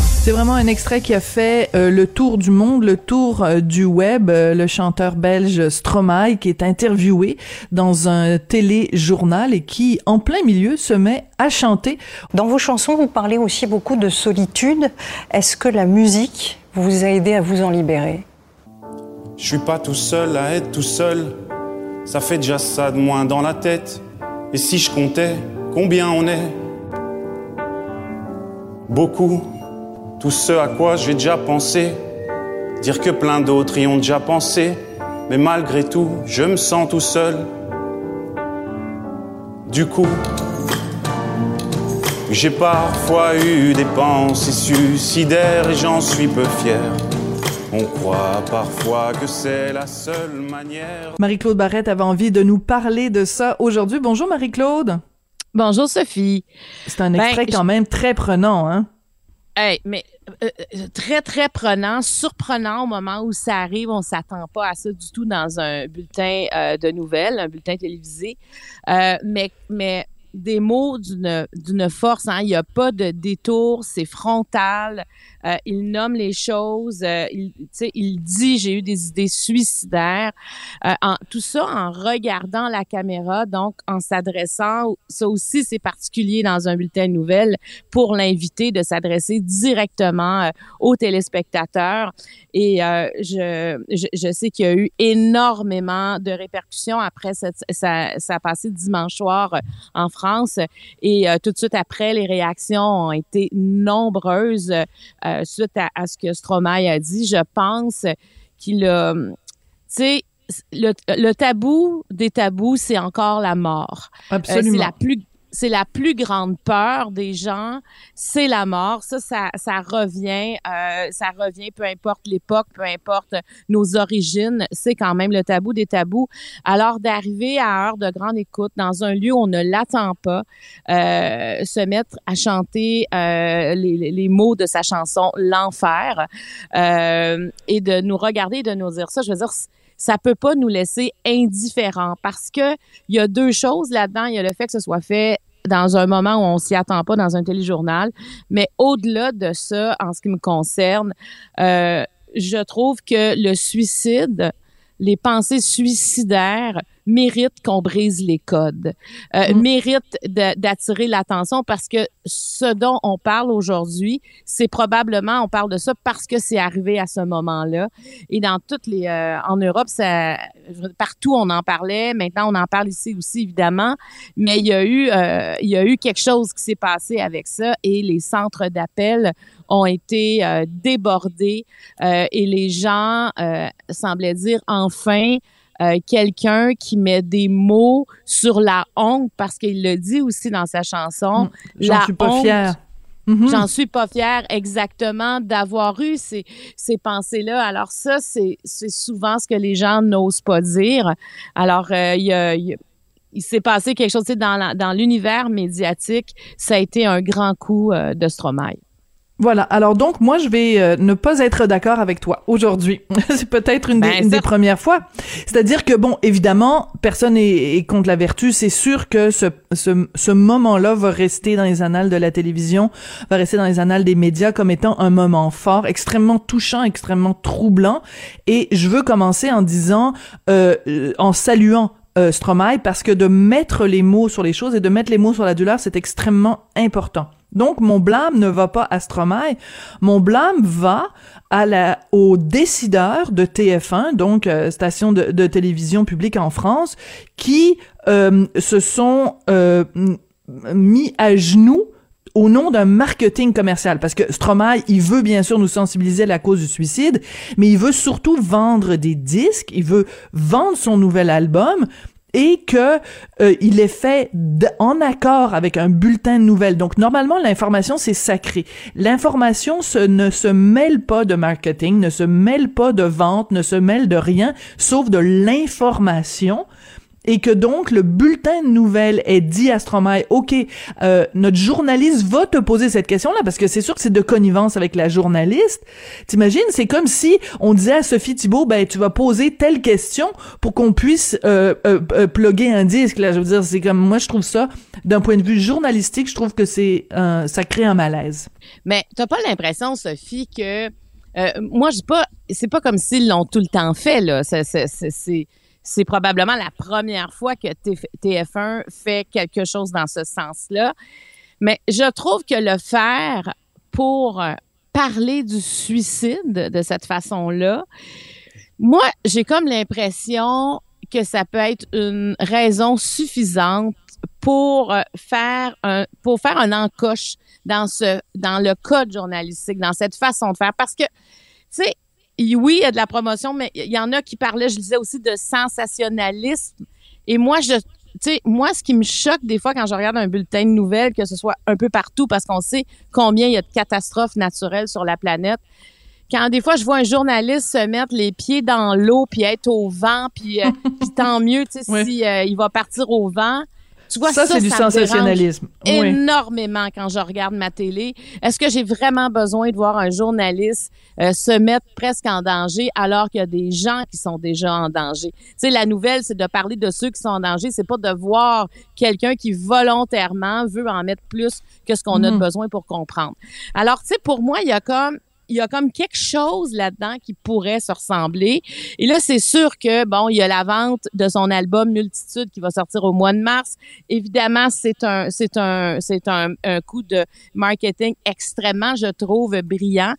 C'est vraiment un extrait qui a fait le tour du monde, le tour du web. Le chanteur belge Stromae qui est interviewé dans un téléjournal et qui, en plein milieu, se met à chanter. Dans vos chansons, vous parlez aussi beaucoup de solitude. Est-ce que la musique vous a aidé à vous en libérer? Je suis pas tout seul à être tout seul. Ça fait déjà ça de moins dans la tête. Et si je comptais combien on est? Beaucoup. Tout ce à quoi j'ai déjà pensé, dire que plein d'autres y ont déjà pensé, mais malgré tout, je me sens tout seul. Du coup, j'ai parfois eu des pensées suicidaires et j'en suis peu fier. On croit parfois que c'est la seule manière... Marie-Claude Barrette avait envie de nous parler de ça aujourd'hui. Bonjour Marie-Claude. Bonjour Sophie. C'est un extrait quand même très prenant, hein? Hey, mais très, très prenant, surprenant au moment où ça arrive. On s'attend pas à ça du tout dans un bulletin de nouvelles, un bulletin télévisé. Mais des mots d'une force, hein. Il n'y a pas de détour, c'est frontal. Il nomme les choses. Il dit, j'ai eu des idées suicidaires. Tout ça en regardant la caméra, donc en s'adressant. Ça aussi, c'est particulier dans un bulletin de nouvelles pour l'invité de s'adresser directement aux téléspectateurs. Et je sais qu'il y a eu énormément de répercussions après ça a passé dimanche soir en France. Et tout de suite après, les réactions ont été nombreuses. Suite à ce que Stromae a dit, je pense qu'il a... Tu sais, le tabou des tabous, c'est encore la mort. Absolument. C'est la plus grande peur des gens, c'est la mort. Ça revient, peu importe l'époque, peu importe nos origines, c'est quand même le tabou des tabous. Alors, d'arriver à heure de grande écoute, dans un lieu où on ne l'attend pas, se mettre à chanter les mots de sa chanson « L'enfer » et de nous regarder et de nous dire ça, je veux dire... Ça peut pas nous laisser indifférents parce que il y a deux choses là-dedans. Il y a le fait que ce soit fait dans un moment où on s'y attend pas, dans un téléjournal. Mais au-delà de ça, en ce qui me concerne, je trouve que le suicide, les pensées suicidaires méritent qu'on brise les codes, méritent d'attirer l'attention parce que ce dont on parle aujourd'hui, c'est probablement, on parle de ça parce que c'est arrivé à ce moment-là. Et dans toutes les... en Europe, ça, partout on en parlait, maintenant on en parle ici aussi évidemment, mais il y a eu quelque chose qui s'est passé avec ça et les centres d'appel ont été débordés et les gens semblaient dire enfin... quelqu'un qui met des mots sur la honte, parce qu'il le dit aussi dans sa chanson. J'en suis pas fière. Mm-hmm. J'en suis pas fière, exactement, d'avoir eu ces pensées-là. Alors ça, c'est souvent ce que les gens n'osent pas dire. Alors, il s'est passé quelque chose, tu sais, dans l'univers médiatique, ça a été un grand coup de Stromae. Voilà. Alors donc, moi, je vais ne pas être d'accord avec toi aujourd'hui. C'est peut-être une des premières fois. C'est-à-dire que, bon, évidemment, personne n'est contre la vertu. C'est sûr que ce moment-là va rester dans les annales de la télévision, va rester dans les annales des médias comme étant un moment fort, extrêmement touchant, extrêmement troublant. Et je veux commencer en disant, en saluant Stromae, parce que de mettre les mots sur les choses et de mettre les mots sur la douleur, c'est extrêmement important. Donc, mon blâme ne va pas à Stromae. Mon blâme va aux décideurs de TF1, donc station de télévision publique en France, qui se sont mis à genoux au nom d'un marketing commercial. Parce que Stromae, il veut bien sûr nous sensibiliser à la cause du suicide, mais il veut surtout vendre des disques, il veut vendre son nouvel album... et que il est fait en accord avec un bulletin de nouvelles. Donc, normalement, l'information, c'est sacré. L'information ne se mêle pas de marketing, ne se mêle pas de vente, ne se mêle de rien, sauf de l'information. Et que donc, le bulletin de nouvelles est dit à Stromae, OK, notre journaliste va te poser cette question-là, parce que c'est sûr que c'est de connivence avec la journaliste. T'imagines, c'est comme si on disait à Sophie Thibault, ben, tu vas poser telle question pour qu'on puisse plugger un disque. Là, je veux dire, c'est comme, moi, je trouve ça, d'un point de vue journalistique, je trouve que c'est ça crée un malaise. Mais t'as pas l'impression, Sophie, que... moi, je dis pas... C'est pas comme s'ils l'ont tout le temps fait, là. C'est probablement la première fois que TF1 fait quelque chose dans ce sens-là. Mais je trouve que le faire pour parler du suicide de cette façon-là, moi, j'ai comme l'impression que ça peut être une raison suffisante pour faire un encoche dans le code journalistique, dans cette façon de faire. Parce que, tu sais, oui, il y a de la promotion, mais il y en a qui parlaient, je disais aussi, de sensationnalisme. Et moi, ce qui me choque des fois quand je regarde un bulletin de nouvelles, que ce soit un peu partout, parce qu'on sait combien il y a de catastrophes naturelles sur la planète. Quand des fois, je vois un journaliste se mettre les pieds dans l'eau, puis être au vent, puis tant mieux, tu sais, oui. Il va partir au vent. Tu vois, ça, c'est du sensationnalisme. Oui. Énormément quand je regarde ma télé. Est-ce que j'ai vraiment besoin de voir un journaliste se mettre presque en danger alors qu'il y a des gens qui sont déjà en danger? Tu sais, la nouvelle, c'est de parler de ceux qui sont en danger. C'est pas de voir quelqu'un qui volontairement veut en mettre plus que ce qu'on a de besoin pour comprendre. Alors, tu sais, pour moi, il y a comme quelque chose là-dedans qui pourrait se ressembler. Et là, c'est sûr que, bon, il y a la vente de son album Multitude qui va sortir au mois de mars. Évidemment, c'est un coup de marketing extrêmement, je trouve, brillant.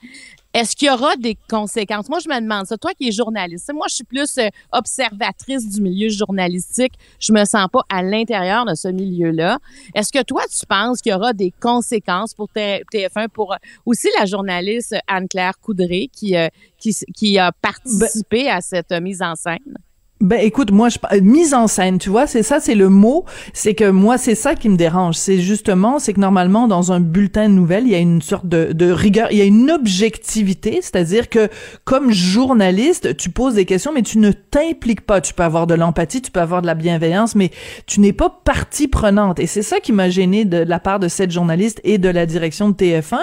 Est-ce qu'il y aura des conséquences? Moi, je me demande ça. Toi qui es journaliste, moi, je suis plus observatrice du milieu journalistique. Je me sens pas à l'intérieur de ce milieu-là. Est-ce que toi, tu penses qu'il y aura des conséquences pour TF1, pour aussi la journaliste Anne-Claire Coudray qui a participé à cette mise en scène? Ben écoute, moi mise en scène, tu vois, c'est le mot, c'est que moi c'est ça qui me dérange, c'est que normalement dans un bulletin de nouvelles, il y a une sorte de rigueur, il y a une objectivité, c'est-à-dire que comme journaliste, tu poses des questions mais tu ne t'impliques pas, tu peux avoir de l'empathie, tu peux avoir de la bienveillance mais tu n'es pas partie prenante et c'est ça qui m'a gênée de la part de cette journaliste et de la direction de TF1,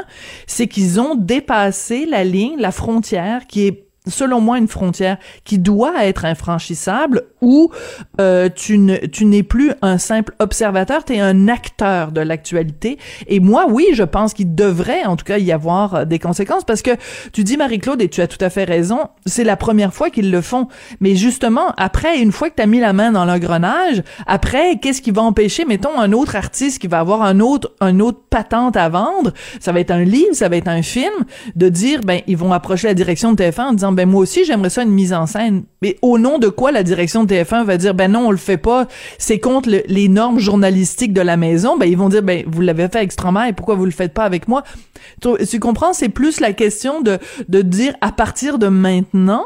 c'est qu'ils ont dépassé la ligne, la frontière qui est selon moi, une frontière qui doit être infranchissable où tu n'es plus un simple observateur, tu es un acteur de l'actualité. Et moi, oui, je pense qu'il devrait, en tout cas, y avoir des conséquences parce que tu dis, Marie-Claude, et tu as tout à fait raison, c'est la première fois qu'ils le font. Mais justement, après, une fois que tu as mis la main dans l'engrenage, après, qu'est-ce qui va empêcher, mettons, un autre artiste qui va avoir un autre patente à vendre, ça va être un livre, ça va être un film, de dire, ben, ils vont approcher la direction de TF1 en disant, ben moi aussi j'aimerais ça une mise en scène. Mais au nom de quoi la direction de TF1 va dire ben non on le fait pas, c'est contre les normes journalistiques de la maison. Ben ils vont dire ben vous l'avez fait avec Stromae, pourquoi vous le faites pas avec moi? Tu comprends, c'est plus la question de dire à partir de maintenant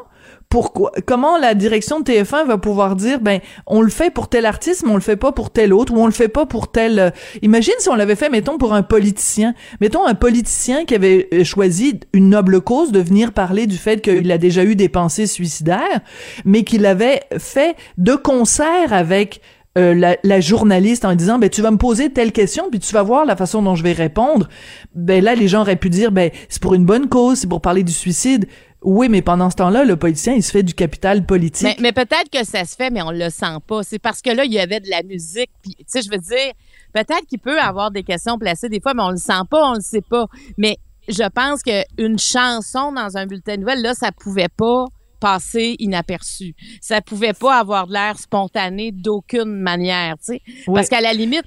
pourquoi, comment la direction de TF1 va pouvoir dire ben on le fait pour tel artiste mais on le fait pas pour tel autre ou on le fait pas pour tel imagine si on l'avait fait mettons pour un politicien, qui avait choisi une noble cause de venir parler du fait qu'il a déjà eu des pensées suicidaires mais qu'il avait fait de concert avec la journaliste en disant ben tu vas me poser telle question puis tu vas voir la façon dont je vais répondre. Ben là les gens auraient pu dire ben c'est pour une bonne cause, c'est pour parler du suicide. Oui, mais pendant ce temps-là, le politicien, il se fait du capital politique. Mais peut-être que ça se fait, mais on le sent pas. C'est parce que là, il y avait de la musique. Puis, tu sais, je veux dire, peut-être qu'il peut avoir des questions placées des fois, mais on le sent pas, on le sait pas. Mais je pense qu'une chanson dans un bulletin de nouvelles, là, ça pouvait pas passer inaperçu. Ça pouvait pas avoir de l'air spontané d'aucune manière, tu sais. Oui. Parce qu'à la limite...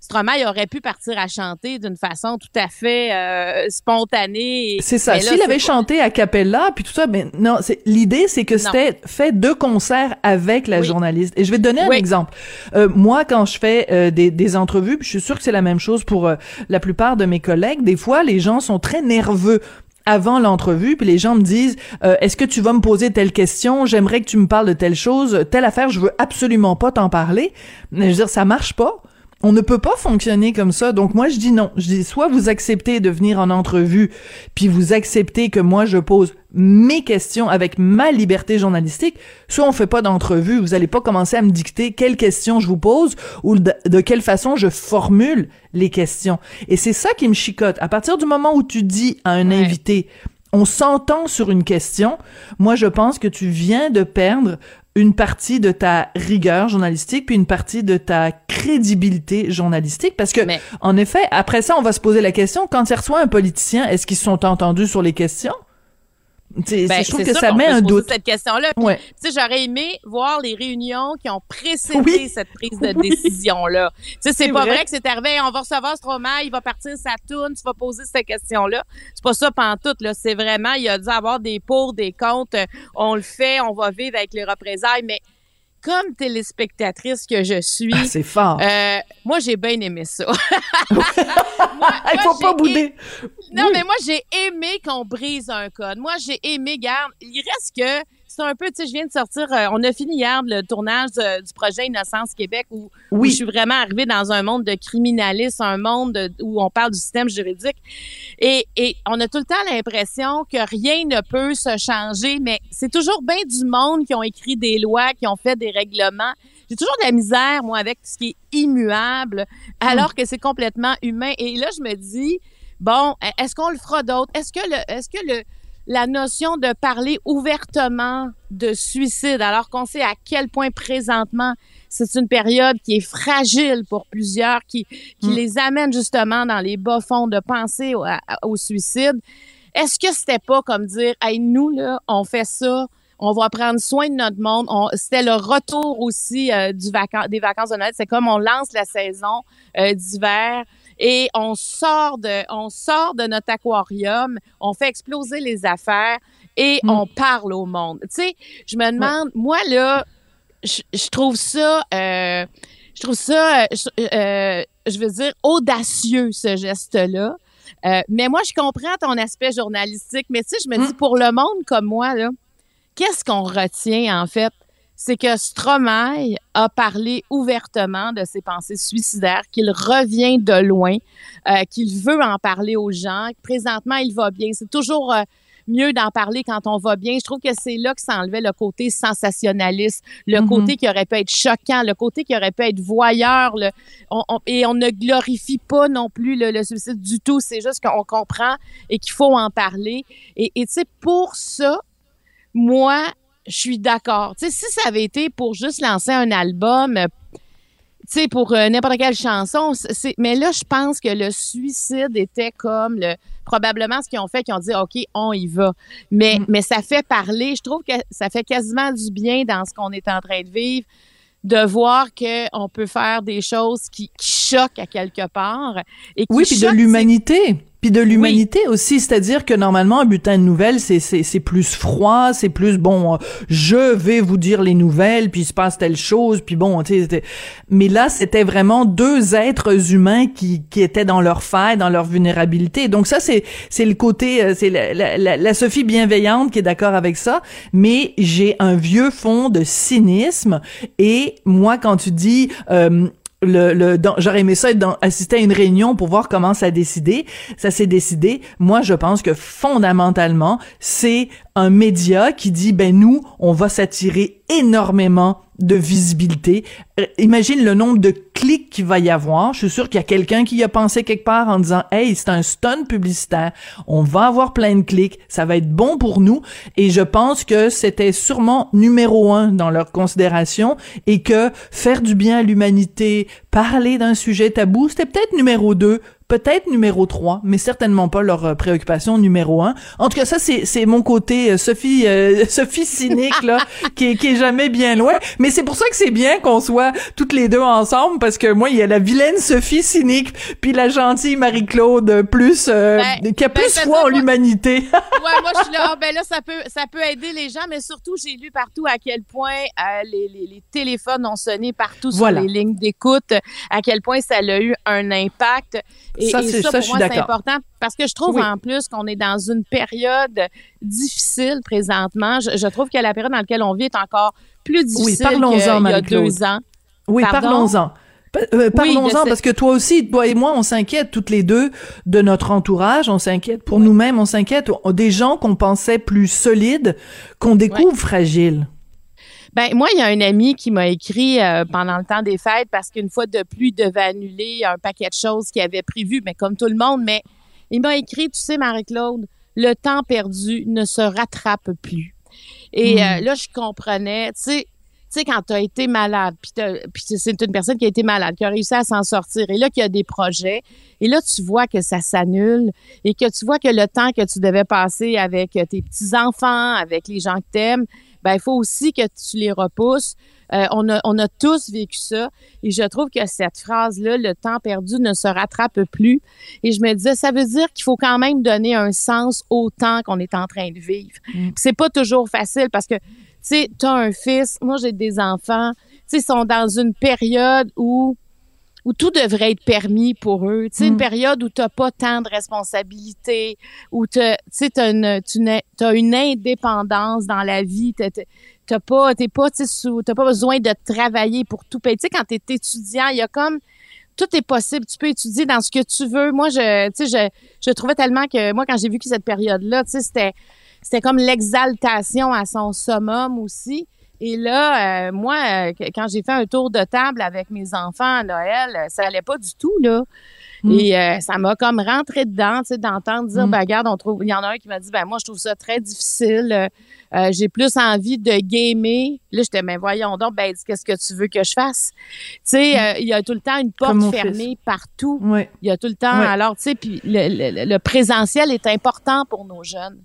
Stromae aurait pu partir à chanter d'une façon tout à fait spontanée. C'est ça. S'il avait chanté a cappella, puis tout ça, ben non. L'idée, c'est que c'était fait de concert avec la journaliste. Et je vais te donner un exemple. Moi, quand je fais des entrevues, puis je suis sûre que c'est la même chose pour la plupart de mes collègues, des fois, les gens sont très nerveux avant l'entrevue, puis les gens me disent est-ce que tu vas me poser telle question, j'aimerais que tu me parles de telle chose, telle affaire, je veux absolument pas t'en parler. Mais je veux dire, ça marche pas. On ne peut pas fonctionner comme ça. Donc moi, je dis non. Je dis soit vous acceptez de venir en entrevue, puis vous acceptez que moi, je pose mes questions avec ma liberté journalistique, soit on fait pas d'entrevue. Vous allez pas commencer à me dicter quelles questions je vous pose ou de quelle façon je formule les questions. Et c'est ça qui me chicote. À partir du moment où tu dis à un invité, on s'entend sur une question, moi, je pense que tu viens de perdre une partie de ta rigueur journalistique puis une partie de ta crédibilité journalistique, parce que en effet, après ça, on va se poser la question, quand il reçoit un politicien, est-ce qu'ils se sont entendus sur les questions? Je trouve que ça met un doute. Cette question-là. Ouais. Tu sais, j'aurais aimé voir les réunions qui ont précédé cette prise de décision-là. Tu sais, c'est pas vrai que c'est arrivé. On va recevoir Stromae, il va partir sa tourne, tu vas poser cette question-là. C'est pas ça pantoute, là. C'est vraiment, il a dû avoir des pour, des contre. On le fait, on va vivre avec les représailles, mais comme téléspectatrice que je suis, c'est fort. Moi, j'ai bien aimé ça. Il faut pas bouder. Mais moi, j'ai aimé qu'on brise un code. Moi, j'ai aimé, garde. Il reste que c'est un peu, tu sais, je viens de sortir, on a fini hier le tournage du projet Innocence Québec où je suis vraiment arrivée dans un monde de criminalistes, un monde où on parle du système juridique. Et on a tout le temps l'impression que rien ne peut se changer, mais c'est toujours bien du monde qui ont écrit des lois, qui ont fait des règlements. J'ai toujours de la misère, moi, avec ce qui est immuable, alors que c'est complètement humain. Et là, je me dis, bon, est-ce qu'on le fera d'autres? La notion de parler ouvertement de suicide, alors qu'on sait à quel point présentement c'est une période qui est fragile pour plusieurs, qui les amène justement dans les bas fonds de penser au suicide. Est-ce que c'était pas comme dire, hey, nous là, on fait ça, on va prendre soin de notre monde. C'était le retour aussi des vacances de Noël. C'est comme on lance la saison d'hiver. Et on sort de notre aquarium, on fait exploser les affaires et on parle au monde. Tu sais, je me demande, moi là, je trouve ça, je veux dire, audacieux ce geste-là. Mais moi, je comprends ton aspect journalistique, mais tu sais, je me dis, pour le monde comme moi là, qu'est-ce qu'on retient en fait? C'est que Stromae a parlé ouvertement de ses pensées suicidaires, qu'il revient de loin, qu'il veut en parler aux gens. Présentement, il va bien. C'est toujours mieux d'en parler quand on va bien. Je trouve que c'est là que s'enlevait le côté sensationnaliste, le côté qui aurait pu être choquant, le côté qui aurait pu être voyeur. Et on ne glorifie pas non plus le suicide du tout. C'est juste qu'on comprend et qu'il faut en parler. Et tu sais, pour ça, moi, je suis d'accord. Tu sais, si ça avait été pour juste lancer un album, tu sais, pour n'importe quelle chanson, mais là, je pense que le suicide était comme probablement ce qu'ils ont fait, qu'ils ont dit, OK, on y va. Mais ça fait parler. Je trouve que ça fait quasiment du bien dans ce qu'on est en train de vivre, de voir qu'on peut faire des choses qui choquent à quelque part. Et qui choquent, de l'humanité. Puis de l'humanité aussi, c'est-à-dire que normalement un bulletin de nouvelles c'est plus froid, c'est plus je vais vous dire les nouvelles, puis il se passe telle chose, puis mais là c'était vraiment deux êtres humains qui étaient dans leur faille, dans leur vulnérabilité. Donc ça c'est le côté, c'est la Sophie bienveillante qui est d'accord avec ça, mais j'ai un vieux fond de cynisme. Et moi, quand tu dis j'aurais aimé ça assister à une réunion pour voir comment ça s'est décidé. Moi, je pense que fondamentalement, c'est un média qui dit, nous, on va s'attirer énormément de visibilité. Imagine le nombre de clics qu'il va y avoir. Je suis sûre qu'il y a quelqu'un qui y a pensé quelque part en disant, hey, c'est un stunt publicitaire. On va avoir plein de clics. Ça va être bon pour nous. Et je pense que c'était sûrement numéro 1 dans leur considération, et que faire du bien à l'humanité, parler d'un sujet tabou, c'était peut-être numéro 2. Peut-être numéro 3, mais certainement pas leur préoccupation numéro 1. En tout cas, ça, c'est mon côté Sophie cynique, là, qui est jamais bien loin. Mais c'est pour ça que c'est bien qu'on soit toutes les deux ensemble, parce que moi, il y a la vilaine Sophie cynique, puis la gentille Marie-Claude qui a plus foi en l'humanité. Moi, je suis là. Là, ça peut aider les gens, mais surtout, j'ai lu partout à quel point les téléphones ont sonné partout sur les lignes d'écoute, à quel point ça a eu un impact. Et ça, pour moi, c'est important, parce que je trouve en plus qu'on est dans une période difficile présentement. Je trouve que la période dans laquelle on vit est encore plus difficile qu'il y a 2 ans. Oui, parlons-en. Parlons-en, parce que toi aussi, toi et moi, on s'inquiète toutes les deux de notre entourage, on s'inquiète pour nous-mêmes, on s'inquiète des gens qu'on pensait plus solides, qu'on découvre fragiles. Ben moi, il y a un ami qui m'a écrit pendant le temps des fêtes parce qu'une fois de plus, il devait annuler un paquet de choses qu'il avait prévues, mais comme tout le monde, mais il m'a écrit, tu sais, Marie-Claude, le temps perdu ne se rattrape plus. Et là, je comprenais, tu sais, quand t'as été malade, puis c'est une personne qui a été malade, qui a réussi à s'en sortir, et là, qu'il y a des projets, et là, tu vois que ça s'annule, et que tu vois que le temps que tu devais passer avec tes petits-enfants, avec les gens que t'aimes, ben, il faut aussi que tu les repousses. On a tous vécu ça. Et je trouve que cette phrase-là, le temps perdu ne se rattrape plus. Et je me disais, ça veut dire qu'il faut quand même donner un sens au temps qu'on est en train de vivre. Puis c'est pas toujours facile parce que, tu sais, t'as un fils, moi j'ai des enfants, tu sais, ils sont dans une période où tout devrait être permis pour eux. Tu sais, une période où t'as pas tant de responsabilités, où t'as une indépendance dans la vie, t'as pas besoin de travailler pour tout payer. Tu sais, quand t'es étudiant, il y a comme, tout est possible. Tu peux étudier dans ce que tu veux. Moi, je trouvais tellement que, moi, quand j'ai vécu cette période-là, tu sais, c'était comme l'exaltation à son summum aussi. Et là, moi, quand j'ai fait un tour de table avec mes enfants à Noël, ça allait pas du tout, là. Et ça m'a comme rentré dedans, tu sais, d'entendre dire, ben, regarde, il y en a un qui m'a dit, ben, moi, je trouve ça très difficile. J'ai plus envie de gamer. Là, j'étais, ben, voyons donc, ben, qu'est-ce que tu veux que je fasse? Tu sais, il y a tout le temps une porte fermée partout. Oui. Il y a tout le temps, alors, tu sais, puis le présentiel est important pour nos jeunes.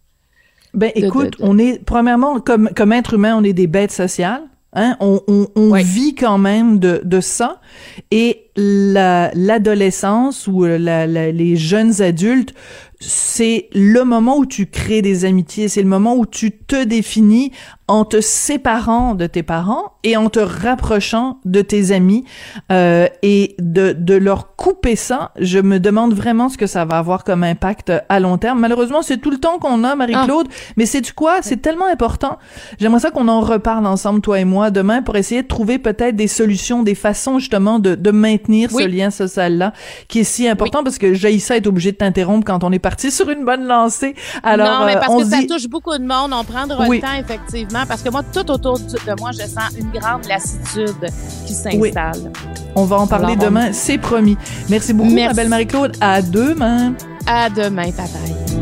Ben écoute, on est premièrement comme être humain, on est des bêtes sociales, hein, on vit quand même de ça, et l'adolescence ou les jeunes adultes, c'est le moment où tu crées des amitiés, c'est le moment où tu te définis en te séparant de tes parents et en te rapprochant de tes amis, et de leur couper ça, je me demande vraiment ce que ça va avoir comme impact à long terme. Malheureusement, c'est tout le temps qu'on a, Marie-Claude, mais sais-tu quoi? C'est tellement important. J'aimerais ça qu'on en reparle ensemble, toi et moi, demain, pour essayer de trouver peut-être des solutions, des façons justement de maintenir ce lien social-là, qui est si important, parce que Jaïssa est obligée de t'interrompre quand on est parti sur une bonne lancée. Alors, non, mais parce que ça touche beaucoup de monde, on prendra le temps, effectivement. Parce que moi, tout autour de moi, je sens une grande lassitude qui s'installe. Oui. On va en parler demain, c'est promis. Merci beaucoup, ma belle Marie-Claude. À demain. À demain, bye-bye.